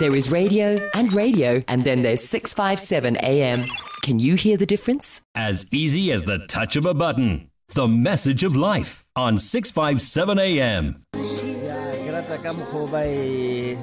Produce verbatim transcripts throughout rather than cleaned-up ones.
There is radio and radio, and then there's six fifty-seven A M. Can you hear the difference? As easy as the touch of a button. The message of life on six fifty-seven A M. Brought us to exactly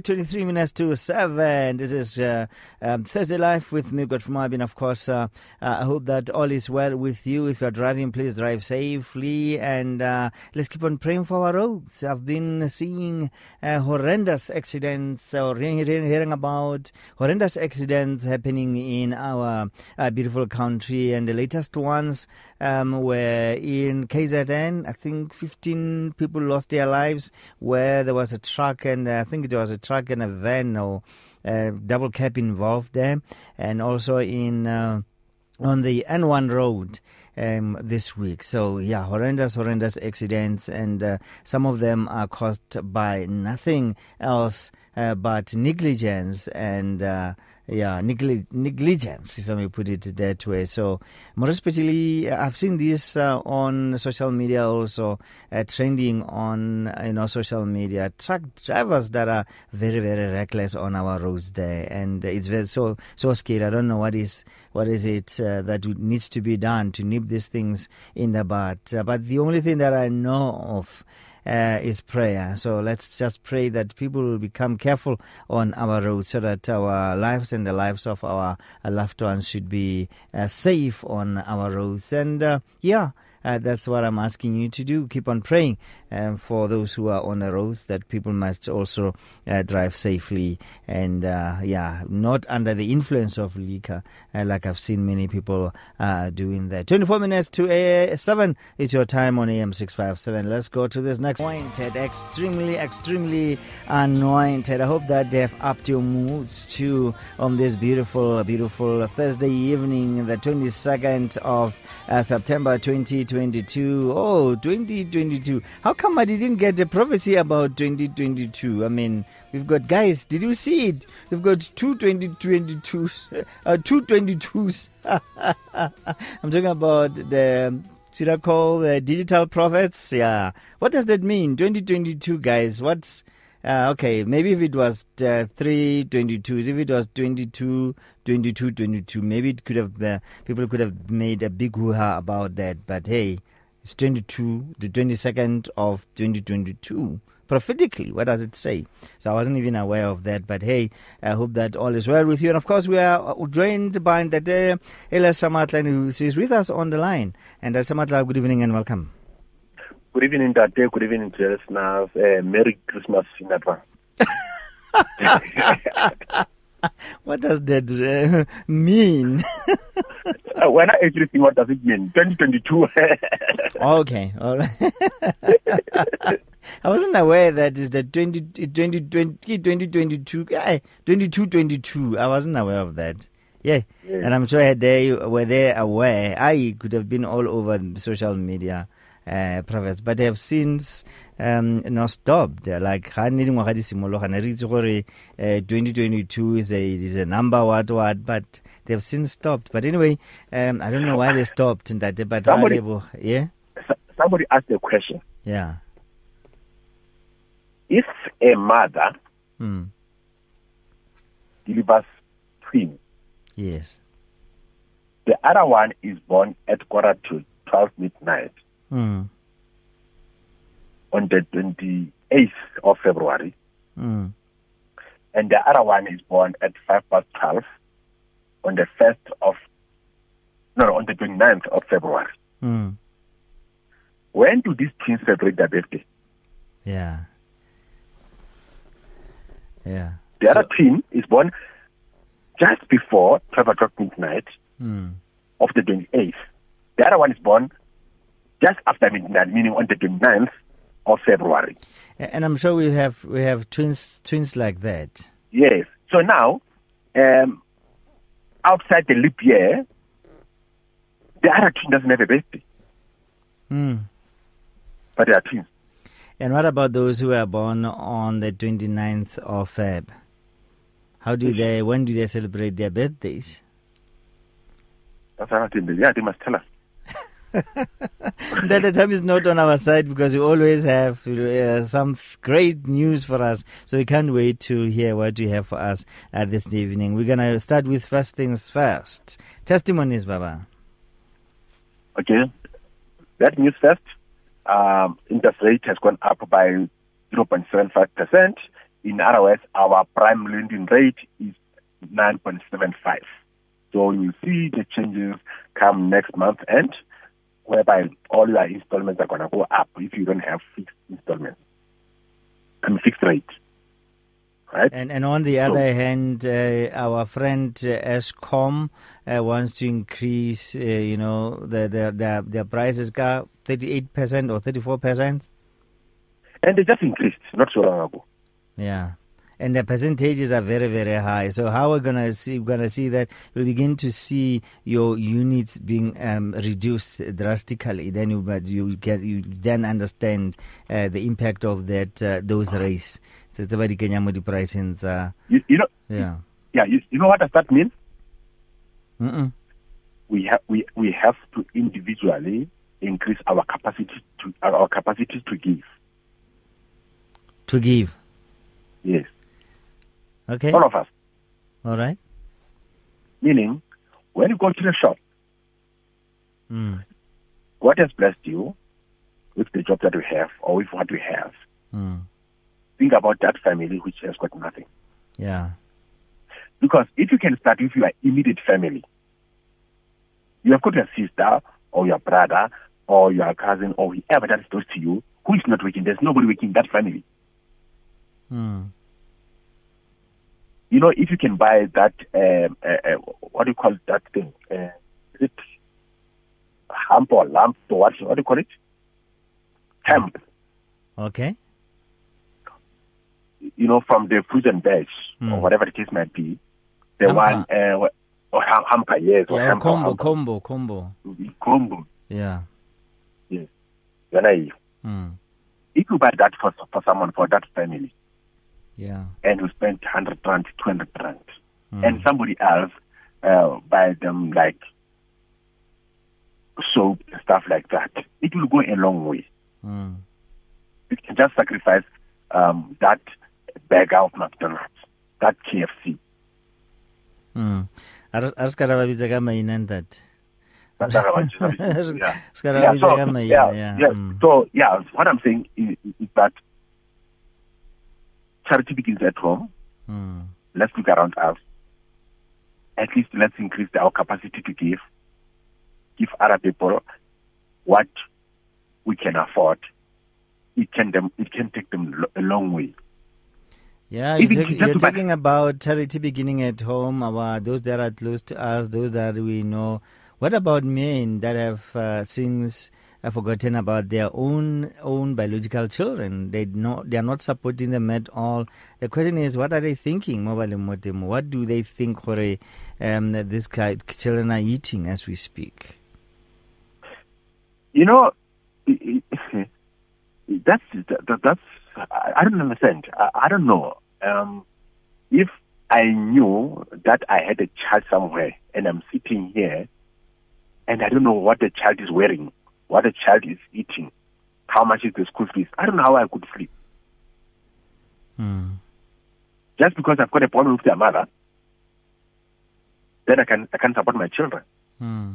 twenty-three minutes to seven. This is uh, um, Thursday Live with me, Godfrey Mabin. Of course, uh, uh, I hope that all is well with you. If you're driving, please drive safely, and uh, let's keep on praying for our roads. I've been seeing uh, horrendous accidents, or hearing about horrendous accidents happening in our uh, beautiful country. And the latest ones um, were in K Z N. I think fifteen people lost their lives, where there was a truck, and I think it was a truck and a van or uh, double cab involved there. And also in uh, on the N one road. Um, this week. So yeah, horrendous, horrendous accidents, and uh, some of them are caused by nothing else uh, but negligence and uh, yeah, negli- negligence, if I may put it that way. So more especially, I've seen this uh, on social media also, uh, trending on you know social media. Truck drivers that are very, very reckless on our roads there, and it's very so so scary. I don't know what is what is it uh, that needs to be done to nip these things in the bud. Uh, but the only thing that I know of uh, is prayer. So let's just pray that people will become careful on our roads, so that our lives and the lives of our uh, loved ones should be uh, safe on our roads. And uh, yeah, uh, that's what I'm asking you to do. Keep on praying um, for those who are on the roads, that people must also uh, drive safely and uh, yeah, not under the influence of liquor, uh, like I've seen many people uh, doing that. twenty-four minutes to seven is your time on A M six fifty-seven. Let's go to this next. Anointed, extremely, extremely anointed. I hope that they have upped your moods too on this beautiful, beautiful Thursday evening, the twenty-second of September twenty twenty-two. Oh, twenty twenty-two. How come I didn't get the prophecy about twenty twenty-two? I mean, we've got, guys, did you see it? We've got two twenty twenty-twos. Uh, two twenty-twos. I'm talking about the, should I call the digital prophets? Yeah. What does that mean? twenty twenty-two, guys. What's, uh, okay, maybe if it was uh, three twenty-twos, if it was twenty-two, twenty-two, twenty-two, maybe it could have, uh, people could have made a big hoo-ha about that. But hey, it's twenty-two, the twenty-second of twenty twenty-two. Prophetically, what does it say? So I wasn't even aware of that. But hey, I hope that all is well with you. And of course, we are joined by the Elias Shamatla, who is with us on the line. And Shamatla, good evening and welcome. Good evening, Tate. Good evening to us now. Uh, Merry Christmas in advance. What does that uh, mean? uh, when I actually see, what does it mean? twenty twenty-two. Okay, all right. I wasn't aware that is the twenty twenty-two. I wasn't aware of that. Yeah, yeah. And I'm sure they were they aware. I could have been all over social media. Uh, prophets, but they have since um, not stopped. Like twenty twenty-two is a is a number what what, but they have since stopped. But anyway, um, I don't know why they stopped. In that, but somebody, yeah, somebody asked a question. Yeah, if a mother hmm. delivers twins, yes, the other one is born at quarter to twelve midnight. Mm. On the twenty-eighth of February, mm. and the other one is born at five past twelve on the first of no, no on the twenty-ninth of February. Mm. When do these twins celebrate their birthday? Yeah, yeah. The so, other twin is born just before twelve o'clock midnight mm. of the twenty-eighth. The other one is born just after midnight, meaning on the twenty-ninth of February. And I'm sure we have we have twins twins like that. Yes. So now, um, outside the leap year, the other twin doesn't have a birthday. Mm. But they are twins. And what about those who are born on the twenty-ninth of February? How do they, when do they celebrate their birthdays? Yeah, they must tell us. That the time is not on our side because we always have uh, some great news for us. So we can't wait to hear what you have for us uh, this evening. We're going to start with first things first. Testimonies, Baba. Okay. That news first. Um, interest rate has gone up by zero point seven five percent. In R O S, our prime lending rate is nine point seven five. So you will see the changes come next month end, whereby all your installments are going to go up if you don't have fixed installments and fixed rate. Right? And, and on the other so, hand, uh, our friend uh, Eskom uh, wants to increase, uh, you know, the the the, the prices go thirty-eight percent or thirty-four percent, and they just increased not so long ago. Yeah, and the percentages are very very high. So how we're gonna see we're gonna see that we we'll begin to see your units being um, reduced drastically. Then you but you get you then understand uh, the impact of that uh, those rates. It's about the Kenyan price and uh, you, you know, yeah, yeah. You, you know what does that mean? Mm-mm. We have we we have to individually increase our capacity to our capacity to give. To give. Yes. Okay. All of us. All right. Meaning, when you go to the shop, mm. God has blessed you with the job that you have or with what you have. Mm. Think about that family which has got nothing. Yeah. Because if you can start with your immediate family, you have got your sister or your brother or your cousin or whoever that is close to you who is not working. There's nobody working in that family. Hmm. You know, if you can buy that, um, uh, uh, what do you call that thing? Uh, is it hemp or lamp? Or what, what do you call it? Hemp. Okay. You know, from the fruit and veg, mm. or whatever the case might be, the hampa. one, uh, or hamper, yes, or yeah, hamper, combo, hamper. combo, combo, combo, yeah, yes. You're naive. Mm. If you buy that for for someone for that family, yeah, and you spend hundred rand, two hundred rand, mm. and somebody else uh, buy them like soap stuff like that, it will go a long way. Mm. You can just sacrifice um, that. Bag out McDonald's, that K F C. Hmm. Ar ar skarava bizaga mainan that. Yeah. Yeah, so, yeah, yeah. yeah. Mm. So yeah, what I'm saying is, is that charity begins at home. Mm. Let's look around us. At least let's increase our capacity to give, give other people what we can afford. It can them. It can take them a long way. Yeah, you're, take, you're talking about charity beginning at home, our those that are close to us, those that we know. What about men that have uh, since uh, forgotten about their own own biological children? They know they are not supporting them at all. The question is, what are they thinking? What do they think um, that these children are eating as we speak? You know, that's that, that's. I don't understand. I don't know. Um, if I knew that I had a child somewhere and I'm sitting here and I don't know what the child is wearing, what the child is eating, how much is the school fees, I don't know how I could sleep. Hmm. Just because I've got a problem with their mother, then I can I can support my children. Hmm.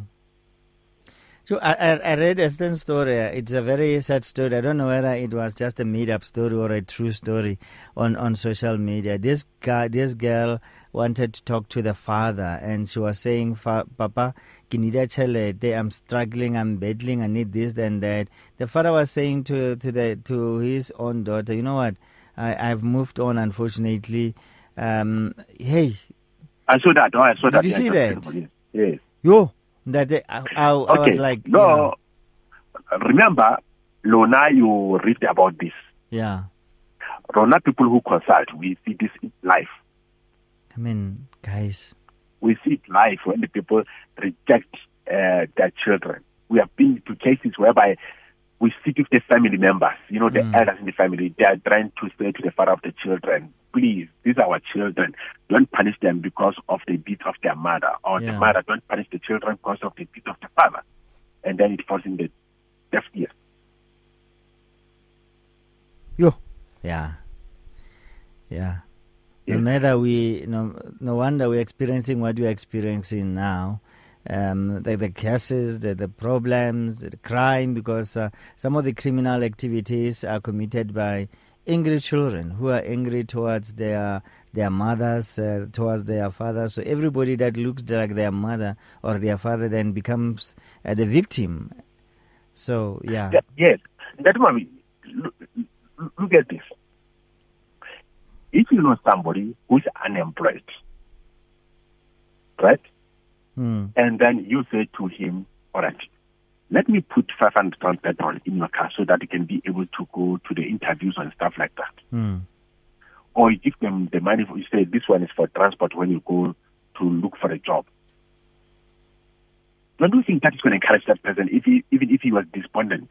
So I, I read a certain story. It's a very sad story. I don't know whether it was just a made-up story or a true story on, on social media. This guy, this girl wanted to talk to the father, and she was saying, "Papa, I'm struggling, I'm battling, I need this and that." The father was saying to to the to his own daughter, "You know what? I, I've moved on, unfortunately. Um, hey, I saw that. Oh, I saw that. Did you see that? Yes. Yo." That they, I, I, okay. I was like, no. Know. Remember, Lona, you read about this. Yeah. Lona, people who consult, we see this in life. I mean, guys, we see it live when the people reject uh, their children. We have been to cases whereby we speak with the family members, you know, the mm. elders in the family. They are trying to say to the father of the children, please, these are our children. Don't punish them because of the deed of their mother. Or yeah. the mother, don't punish the children because of the deed of the father. And then it falls in the deaf ear. Yo. Yeah. Yeah. Yes. No matter we, no, no wonder we're experiencing what we're experiencing now. Um, the, the cases, the, the problems, the crime, because uh, some of the criminal activities are committed by angry children who are angry towards their their mothers, uh, towards their fathers. So everybody that looks like their mother or their father then becomes uh, the victim. So, yeah. That, yes. That's why we look, look at this. If you know somebody who's unemployed, right? Hmm. And then you say to him, all right, let me put five hundred pounds petrol in your car so that you can be able to go to the interviews and stuff like that. Hmm. Or you give them the money, for, you say this one is for transport when you go to look for a job. Don't you think that is going to encourage that person, if he, even if he was despondent,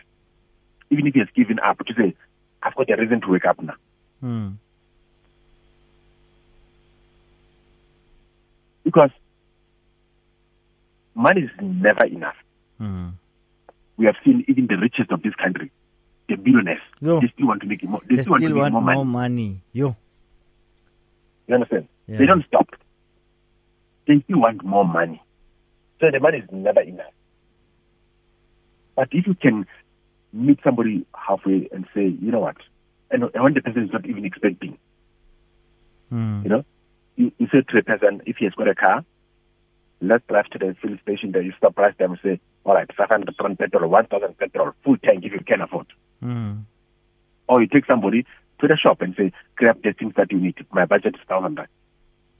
even if he has given up, to say, I've got a reason to wake up now? Hmm. Because money is never enough. Mm. We have seen even the richest of this country, the billionaires, Yo. they still want to make more. They, they still want, still to make want more, more money. money. Yo. You understand? Yeah. They don't stop. They still want more money. So the money is never enough. But if you can meet somebody halfway and say, you know what, and, and when the person is not even expecting, mm. you know, you, you say to the person, if he has got a car, let's drive to the filling station there. You surprise them and say, all right, five hundred pounds petrol, one thousand petrol, full tank if you can afford. Mm. Or you take somebody to the shop and say, grab the things that you need. My budget is one thousand rand.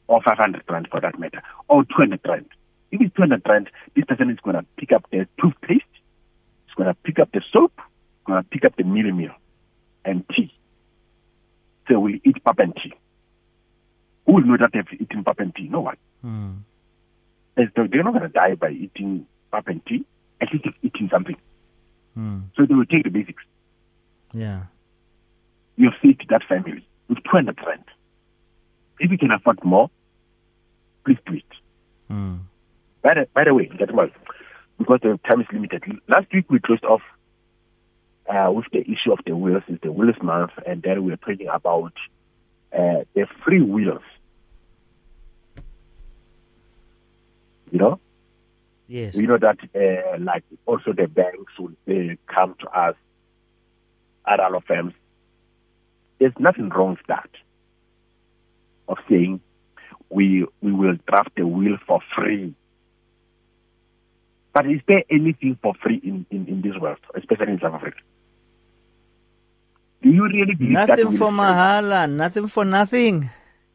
Or five hundred rand for that matter. Or two hundred rand. If it's two hundred rand, this person is going to pick up the toothpaste, it's going to pick up the soap, it's going to pick up the mealy meal and tea. So we'll eat pap and tea. Who will know that they've eaten pap and tea? No one. Mm. They're not going to die by eating pap and tea. At least eating something. Mm. So they will take the basics. Yeah. You feed that family with two hundred rand. If you can afford more, please do it. Mm. By the, by the way, that was, because the time is limited. Last week we closed off uh, with the issue of the wills. It's the wills month, and then we were talking about uh, the free wills. You know? Yes. You know that, uh, like, also the banks will uh, come to us, other firms. There's nothing wrong with that, of saying we we will draft a will for free. But is there anything for free in, in, in this world, especially in South Africa? Do you really believe nothing that? Nothing for Mahala, nothing for nothing.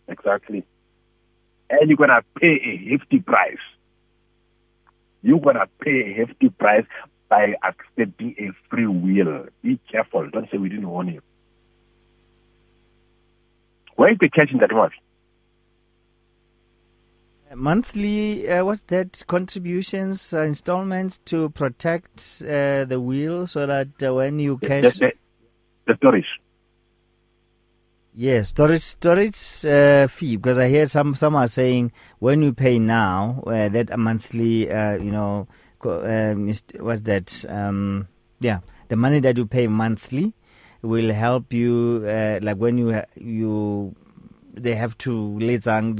Exactly. And you're going to pay a hefty price. You're going to pay a hefty price by accepting a free will. Be careful. Don't say we didn't warn you. Where is the catch in that one? Monthly, uh, what's that? Contributions, uh, installments to protect uh, the will so that uh, when you cash... The, the, the storage. Yes, storage storage uh, fee, because I hear some, some are saying when you pay now uh, that monthly, uh, you know, um, what's that? Um, yeah, the money that you pay monthly will help you. Uh, like when you you they have to there's amount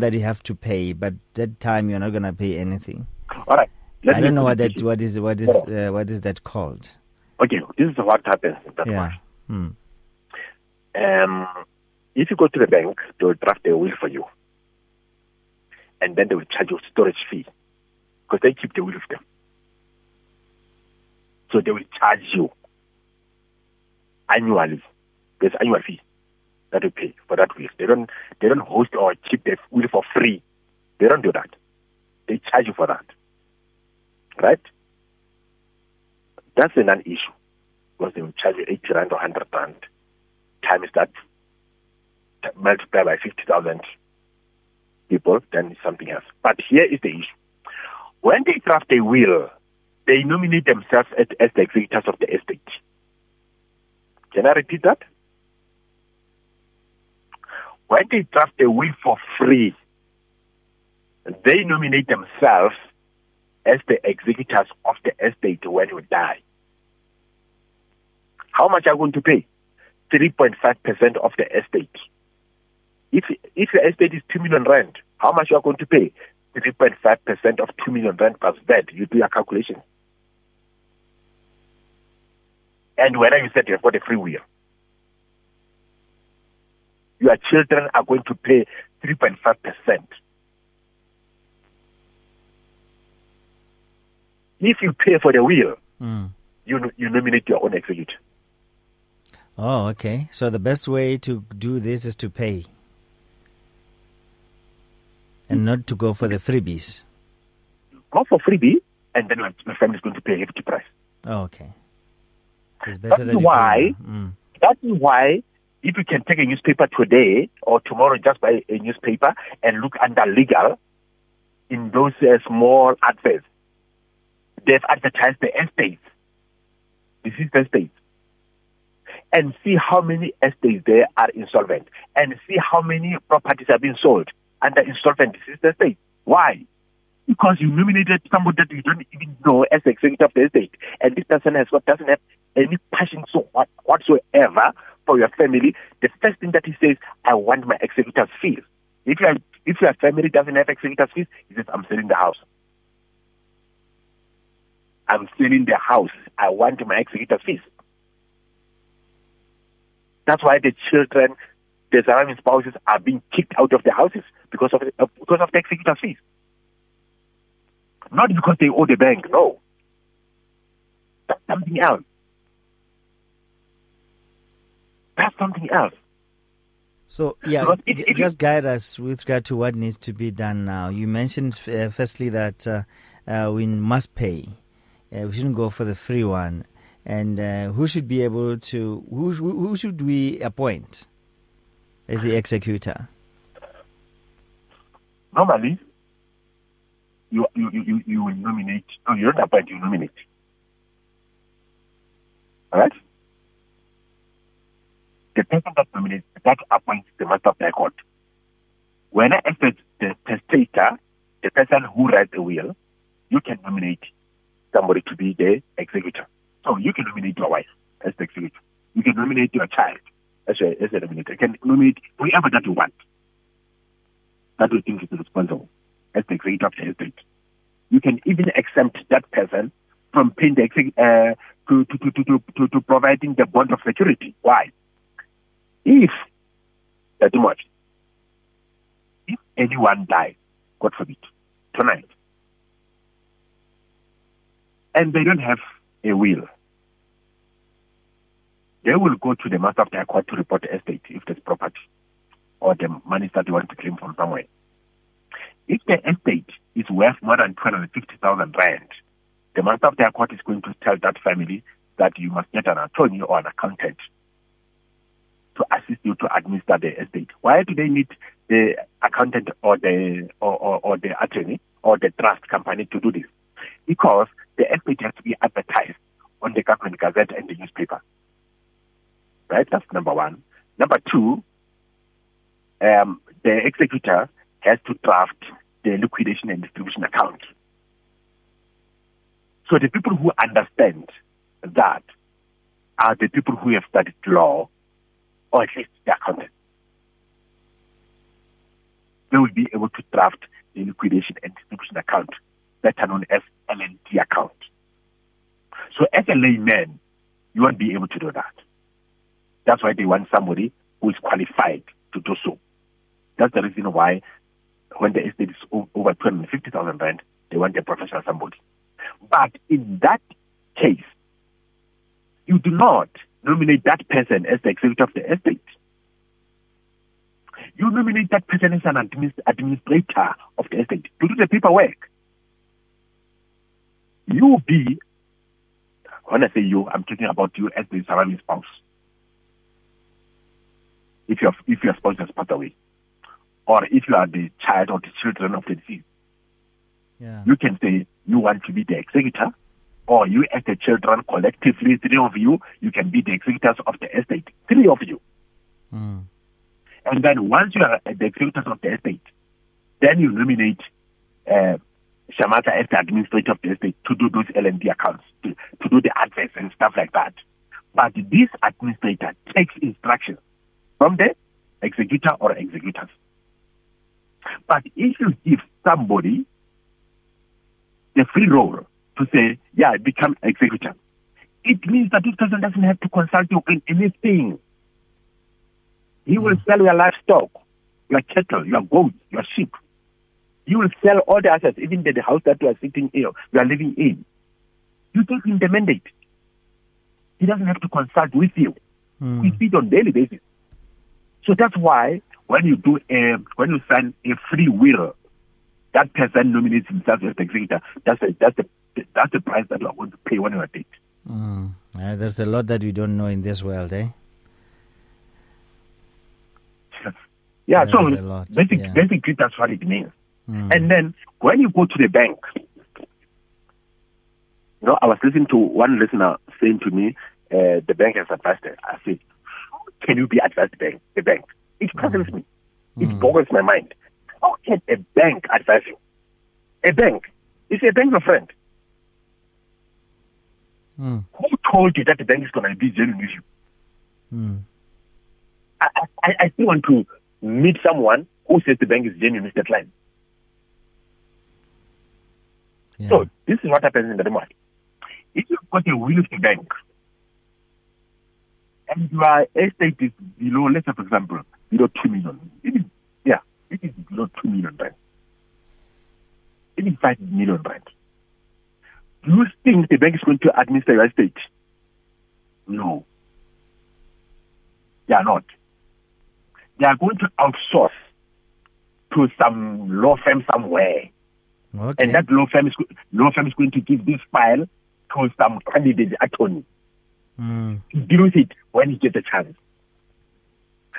that you have to pay, but that time you're not gonna pay anything. All right, Let I don't know what that what is what is uh, what is that called? Okay, this is what happens. That yeah. Hmm. Um, if you go to the bank, they will draft a will for you. And then they will charge you a storage fee, because they keep the will with them. So they will charge you annually. There's annual fee that you pay for that will. They don't, they don't host or keep the will for free. They don't do that. They charge you for that. Right? That's a non-issue, because they will charge you eighty rand or one hundred rand. Times that multiplied by fifty thousand people, then it's something else. But here is the issue. When they draft a will, they nominate themselves as, as the executors of the estate. Can I repeat that? When they draft a will for free, they nominate themselves as the executors of the estate when you die. How much are you going to pay? three point five percent of the estate. If if your estate is two million rand, how much you are going to pay? three point five percent of two million rand plus V A T. You do your calculation. And whenever you said you've got a free will, your children are going to pay three point five percent. If you pay for the will, mm. you you nominate your own executor. Oh, okay. So the best way to do this is to pay and not to go for the freebies. Go for freebie, and then my family is going to pay a hefty price. Oh, okay. It's better that is why. Mm. That is why. If you can take a newspaper today or tomorrow, just buy a newspaper and look under legal in those uh, small adverts. They've advertised the estates, the sister estates, and see how many estates there are insolvent, and see how many properties are being sold under insolvent sister estate. Why? Because you nominated somebody that you don't even know as the executor of the estate, and this person has got doesn't have any passion so whatsoever for your family. The first thing that he says, I want my executor's fees. If your if your family doesn't have executor's fees, he says, I'm selling the house. I'm selling the house. I want my executor's fees. That's why the children, the surviving spouses, are being kicked out of their houses because of uh, because of the executor's fees. Not because they owe the bank, no. That's something else. That's something else. So, yeah, it, it, just it, guide us with regard to what needs to be done now. You mentioned, uh, firstly, that uh, uh, we must pay. Uh, we shouldn't go for the free one. And uh, who should be able to, who, who should we appoint as the executor? Normally, You you, you you will nominate. No, you don't appoint, you nominate. All right? The person that nominates, that appoints the master of the court. When I ask the testator, the person who writes the will, you can nominate somebody to be the executor. So you can nominate your wife as the executor. You can nominate your child as a, as a nominator. You can nominate whoever that you want, that you think is responsible as the executor of the estate. You can even exempt that person from paying the uh, to, to, to, to, to, to providing the bond of security. Why? If that's too much, if anyone dies, God forbid, tonight, and they don't have a will, they will go to the master of the court to report the estate if there's property or the money that they want to claim from somewhere. If the estate is worth more than two hundred fifty thousand rand, the master of the court is going to tell that family that you must get an attorney or an accountant to assist you to administer the estate. Why do they need the accountant or the or, or, or the attorney or the trust company to do this? Because the estate has to be advertised on the government gazette and the newspaper. Right? That's number one. Number two, um, the executor has to draft the liquidation and distribution account. So the people who understand that are the people who have studied law, or at least the accountants. They will be able to draft the liquidation and distribution account, better known as L and D account. So as a layman, you won't be able to do that. That's why they want somebody who is qualified to do so. That's the reason why when the estate is over two hundred fifty thousand rand, they want a professional somebody. But in that case, you do not nominate that person as the executor of the estate. You nominate that person as an administ- administrator of the estate to do the paperwork. You be, when I say you, I'm talking about you as the surviving spouse. If your if your spouse has passed away, or if you are the child or the children of the deceased, yeah. You can say you want to be the executor or you as the children collectively, three of you, you can be the executors of the estate, three of you. Mm. And then once you are the executors of the estate, then you nominate uh, Shamatla as the administrator of the estate to do those L and D accounts, to, to do the adverts and stuff like that. But this administrator takes instructions from the executor or executors. But if you give somebody the free role to say, yeah, become executor, it means that this person doesn't have to consult you in anything. He mm. will sell your livestock, your cattle, your goats, your sheep. He will sell all the assets, even the, the house that you are sitting in, you are living in. You give him the mandate. He doesn't have to consult with you. Mm. We feed on a daily basis. So that's why when you do a, when you sign a free will, that person nominates himself as the executor. That's a, that's the that's the price that you are going to pay when you are dead. Mm. Uh, there's a lot that we don't know in this world, eh? Yeah. There so basically, yeah. basically, that's what it means. Mm. And then when you go to the bank, you know, I was listening to one listener saying to me, uh, the bank has advised us. I said, how can you be advised bank, the bank? It puzzles mm. me. It mm. boggles my mind. How can a bank advise you? A bank. Is a bank your friend? Mm. Who told you that the bank is going to be dealing with you? Mm. I, I, I still want to meet someone who says the bank is genuine with the client. Yeah. So, this is what happens in the market. If you've got a will of the bank, and your estate is below, let's say, for example, below two million, it is, yeah, it is below two million rand. It is five million rand. Do you think the bank is going to administer your estate? No. They are not. They are going to outsource to some law firm somewhere. Okay. And that law firm, is, law firm is going to give this file to some candidate attorney. Mm. Deal with it when he gets a chance.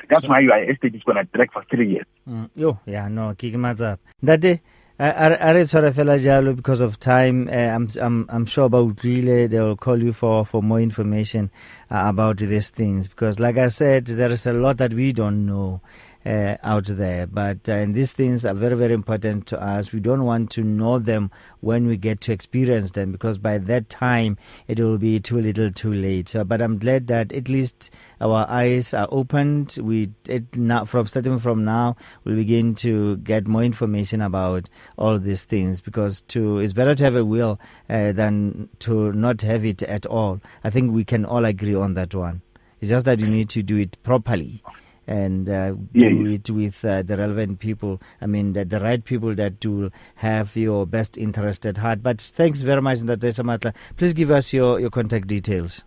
That's so, why your estate is going to drag for three years. Mm. Yo, yeah, no, kick him up. That day, because of time, uh, I'm, I'm, I'm sure about Relay, they'll call you for, for more information uh, about these things. Because like I said, there is a lot that we don't know uh, out there. But uh, and these things are very, very important to us. We don't want to know them when we get to experience them, because by that time, it will be too little too late. So, but I'm glad that at least our eyes are opened. We it now, from starting from now, we we'll begin to get more information about all these things, because to it's better to have a will uh, than to not have it at all. I think we can all agree on that one. It's just that you need to do it properly and uh, do yeah, yeah. it with uh, the relevant people. I mean, the, the right people that do have your best interest at heart. But thanks very much, Doctor Shamatla. Please give us your, your contact details.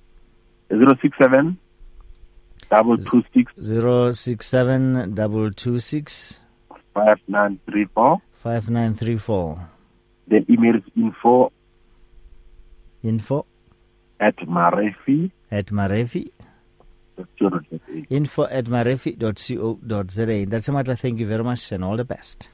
zero six seven Double two six zero six seven double two six five nine three four five nine three four. The email is info info at Marefi at Marefi. Info at marefi dot co dot za. That's Shamatla. Thank you very much and all the best.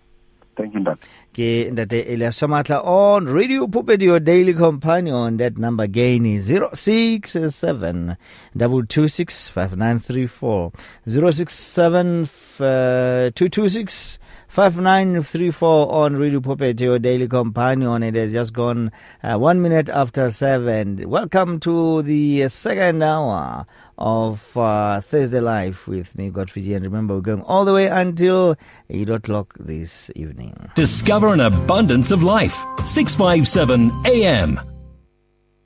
Thank you, Doctor. Okay, Doctor Elias Shamatla on Radio Pulpit, your daily companion. That number again is zero six seven double two six five nine three four zero six seven two two six five nine three four on Radio Pulpit, your daily companion. It has just gone uh, one minute after seven. Welcome to the second hour of uh, Thursday Live with me, Godfrey. And remember, we're going all the way until eight o'clock this evening. Discover an abundance of life. six fifty-seven A M.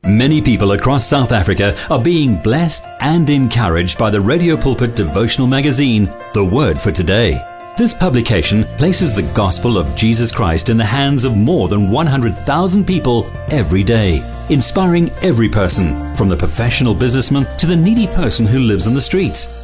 Many people across South Africa are being blessed and encouraged by the Radio Pulpit devotional magazine, The Word for Today. This publication places the gospel of Jesus Christ in the hands of more than one hundred thousand people every day, inspiring every person, from the professional businessman to the needy person who lives on the streets.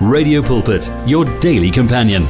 Radio Pulpit, your daily companion.